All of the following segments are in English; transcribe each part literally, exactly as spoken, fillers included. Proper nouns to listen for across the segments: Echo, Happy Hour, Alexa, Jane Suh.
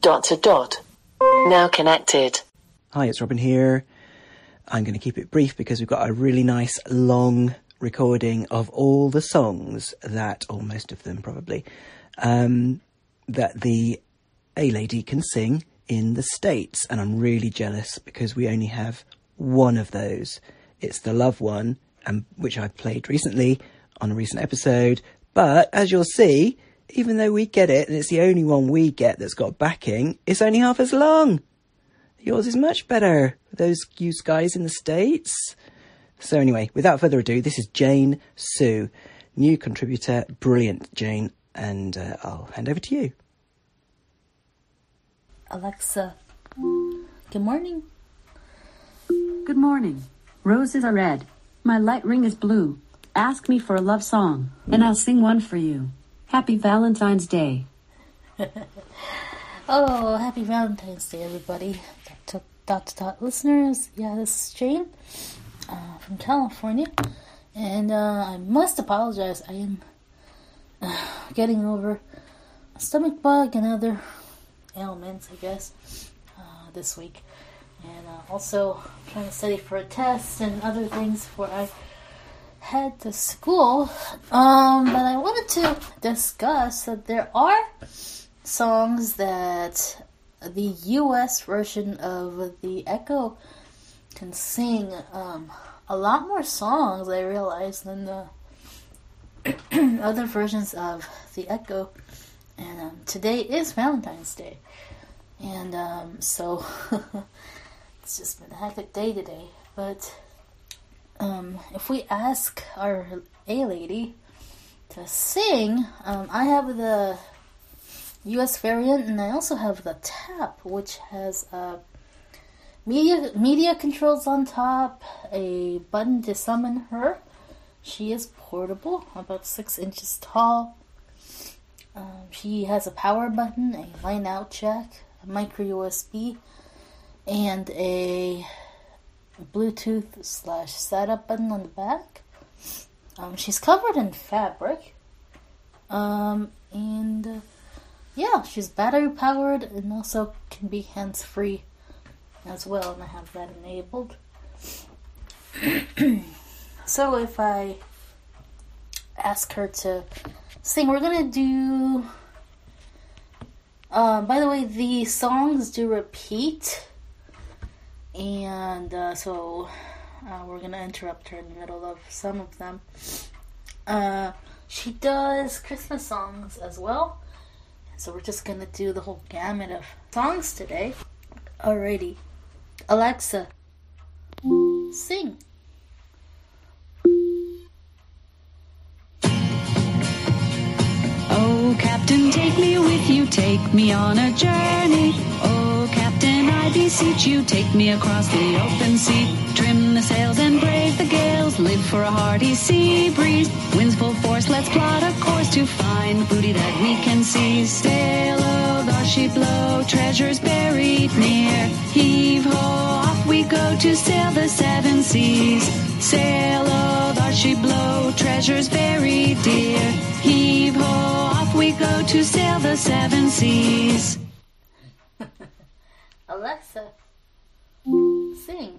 dot to dot. Now connected. Hi, it's Robin here. I'm going to keep it brief because we've got a really nice long recording of all the songs that, or most of them probably, um, that the A-Lady can sing in the States. And I'm really jealous because we only have one of those. It's the Love one, um, which I played recently on a recent episode. But as you'll see, even though we get it, and it's the only one we get that's got backing, it's only half as long. Yours is much better, those you guys in the States. So anyway, without further ado, this is Jane Suh, new contributor, brilliant Jane, and uh, I'll hand over to you. Alexa, good morning. Good morning. Roses are red. My light ring is blue. Ask me for a love song, and I'll sing one for you. Happy Valentine's Day. Oh, happy Valentine's Day, everybody. Dot to dot, to dot listeners. Yeah, this is Jane uh, from California. And uh, I must apologize. I am uh, getting over a stomach bug and other ailments, I guess, uh, this week. And uh, also trying to study for a test and other things for I head to school. Um, but I wanted to discuss that there are songs that the U S version of the Echo can sing. Um, a lot more songs, I realized, than the other versions of the Echo. And um, today is Valentine's Day. And um, so it's just been a hectic day today. But Um, if we ask our A-Lady to sing, um, I have the U S variant, and I also have the tap, which has uh, media media controls on top, a button to summon her. She is portable, about six inches tall. Um, she has a power button, a line-out jack, a micro U S B, and a Bluetooth slash setup button on the back. Um, she's covered in fabric. Um, and uh, yeah, she's battery powered and also can be hands free as well. And I have that enabled. So if I ask her to sing, we're going to do. Uh, by the way, the songs do repeat. And uh, so uh, we're going to interrupt her in the middle of some of them. Uh, she does Christmas songs as well. So we're just going to do the whole gamut of songs today. Alrighty. Alexa, sing. Oh, Captain, take me with you. Take me on a journey. Oh, Captain, I beseech you, take me across the open sea. Trim the sails and brave the gales, live for a hearty sea breeze. Winds full force, let's plot a course to find booty that we can seize. Sail, oh, the she blow, treasures buried near. Heave ho, off we go to sail the seven seas. Sail, oh, the she blow, treasures buried dear. Heave ho, off we go to sail the seven seas. Alexa, sing.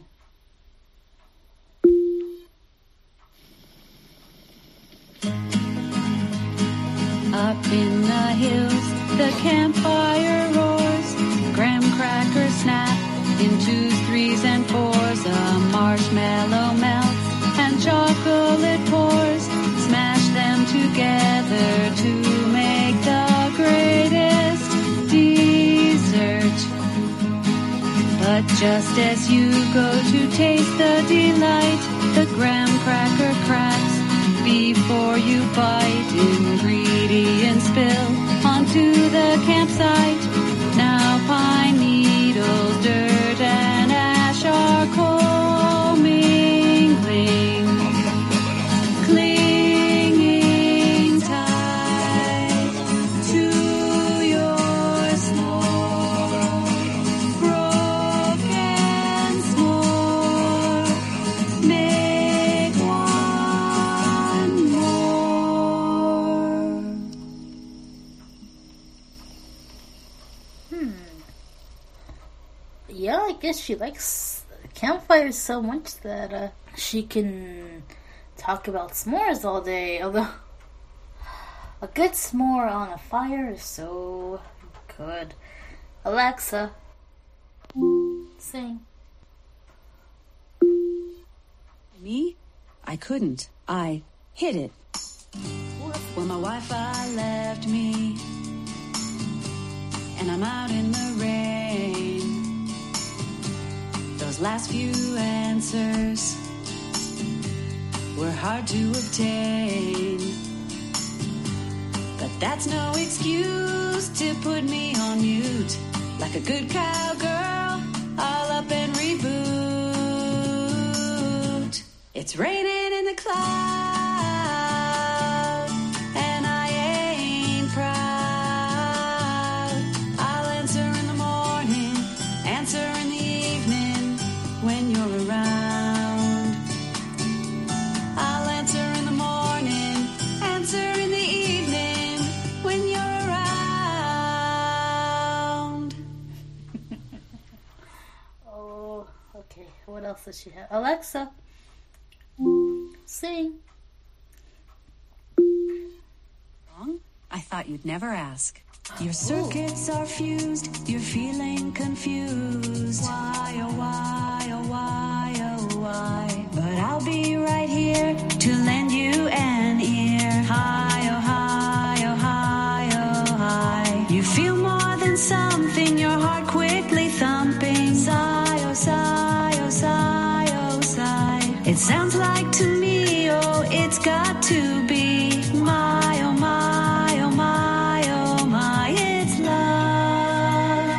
Up in the hills, the campfire roars. Graham crackers snap in twos, threes, and fours. A marshmallow melts and chocolate pours. Smash them together to make the greatest dessert. But just as you go to taste the delight, the graham cracker cracks before you bite. Ingredients spill onto the campsite. Now pine needles, dirt, and ash are commingling, clinging tight to Hmm. yeah, I guess she likes campfires so much that uh, she can talk about s'mores all day. Although, a good s'more on a fire is so good. Alexa, sing. Me? I couldn't. I hid it. Well, my Wi-Fi left me, and I'm out in the rain. Those last few answers were hard to obtain, but that's no excuse to put me on mute. Like a good cowgirl, I'll up and reboot. It's raining in the clouds. What else does she have? Alexa, sing. I thought you'd never ask. Your circuits Ooh. Are fused. You're feeling confused. Why, oh, why, oh, why, oh, why? But I'll be right here to lend you an ear. Hi, oh, hi, oh, hi, oh, hi. You feel more than something. Your heart quickly thumping. Sigh, oh, sigh. Sigh, oh, sigh. It sounds like to me, oh, it's got to be. My, oh, my, oh, my, oh, my, it's love.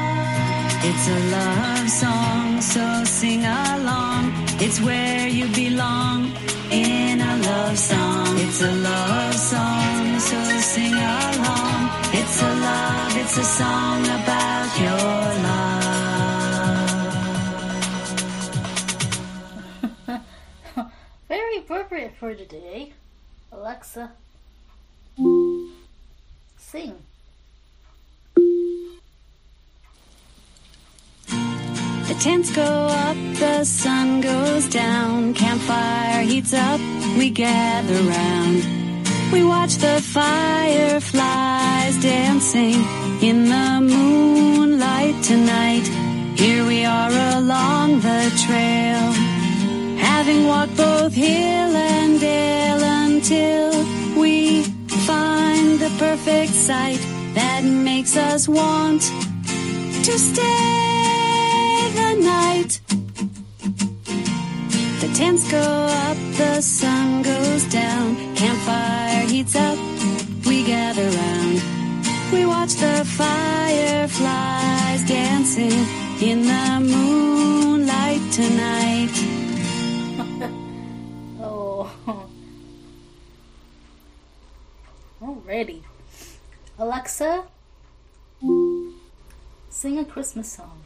It's a love song, so sing along. It's where you belong, in a love song. It's a love song, so sing along. It's a love, it's a song about your love. Very appropriate for today. Alexa, sing. The tents go up, the sun goes down, campfire heats up, we gather round. We watch the fireflies dancing in the moonlight tonight. Here we are along the trail, having walked both hill and dale until we find the perfect sight that makes us want to stay the night. The tents go up, the sun goes down, campfire heats up, we gather round. We watch the fireflies dancing in the moonlight tonight. Alrighty. Alexa, sing a Christmas song.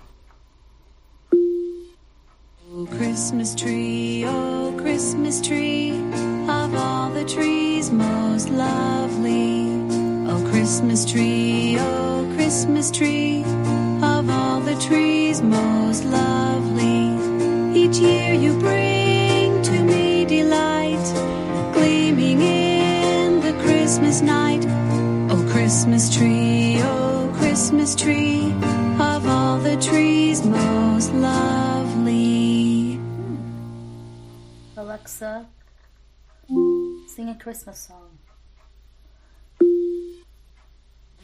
Oh, Christmas tree, oh, Christmas tree, of all the trees most lovely. Oh, Christmas tree, oh, Christmas tree, of all the trees most lovely. Each year you bring to me delight, gleaming in Christmas night. Oh, Christmas tree, oh, Christmas tree, of all the trees most lovely. Alexa, sing a Christmas song.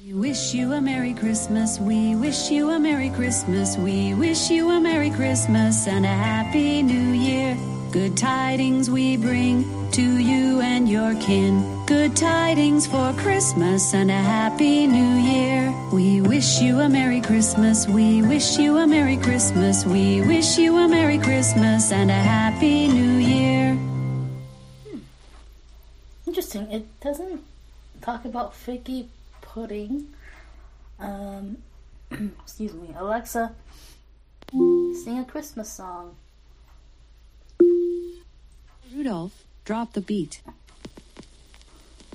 We wish you a Merry Christmas, we wish you a Merry Christmas, we wish you a Merry Christmas and a Happy New Year. Good tidings we bring to you and your kin. Good tidings for Christmas and a Happy New Year. We wish you a Merry Christmas. We wish you a Merry Christmas. We wish you a Merry Christmas and a Happy New Year. Hmm. Interesting. It doesn't talk about figgy pudding. Um, excuse me. Alexa, sing a Christmas song. Rudolph, drop the beat.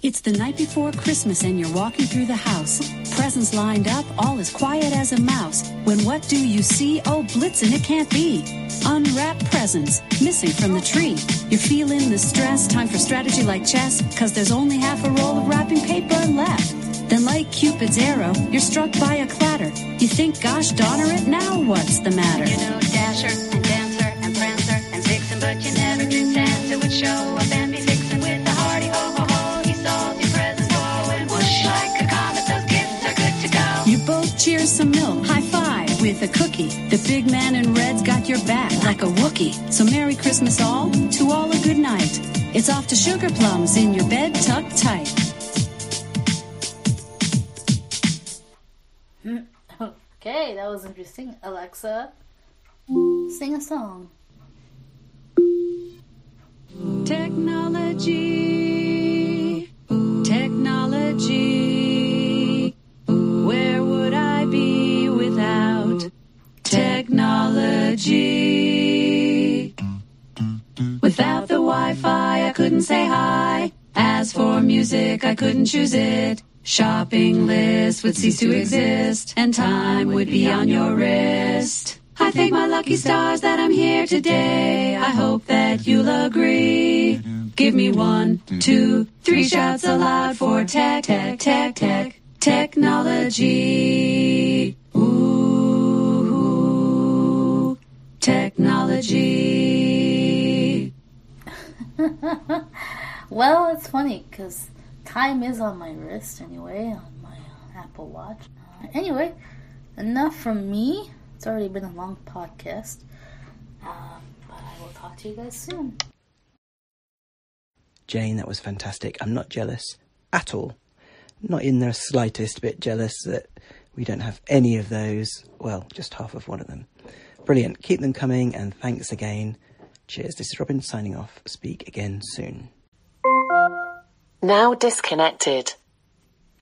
It's the night before Christmas and you're walking through the house. Presents lined up, all as quiet as a mouse. When what do you see? Oh, blitzen, it can't be. Unwrapped presents, missing from the tree. You're feeling the stress, time for strategy like chess, 'cause there's only half a roll of wrapping paper left. Then like Cupid's arrow, you're struck by a clatter. You think, gosh, donner it, now what's the matter? You know Dasher and Dancer and Prancer and Vixen, but you never dreamed Santa would show up and be fixin' with a hearty ho-ho-ho. He solves your presents, oh, and whoosh, like a comet, those gifts are good to go. You both cheer some milk, high-five with a cookie. The big man in red's got your back like a Wookiee. So Merry Christmas all, to all a good night. It's off to sugar plums in your bed tucked tight. Okay, that was interesting. Alexa, sing a song. Technology, technology, where would I be without technology? Without the Wi-Fi, I couldn't say hi. As for music, I couldn't choose it. Shopping lists would cease to exist, and time would be on your wrist. I thank my lucky stars that I'm here today. I hope that you'll agree. Give me one, two, three shouts aloud for tech, tech, tech, tech, technology. Ooh, technology. Well, it's funny, because time is on my wrist anyway, on my Apple Watch. Uh, anyway, enough from me. It's already been a long podcast. Um, but I will talk to you guys soon. Jane, that was fantastic. I'm not jealous at all. Not in the slightest bit jealous that we don't have any of those. Well, just half of one of them. Brilliant. Keep them coming, and thanks again. Cheers. This is Robin signing off. Speak again soon. Now disconnected.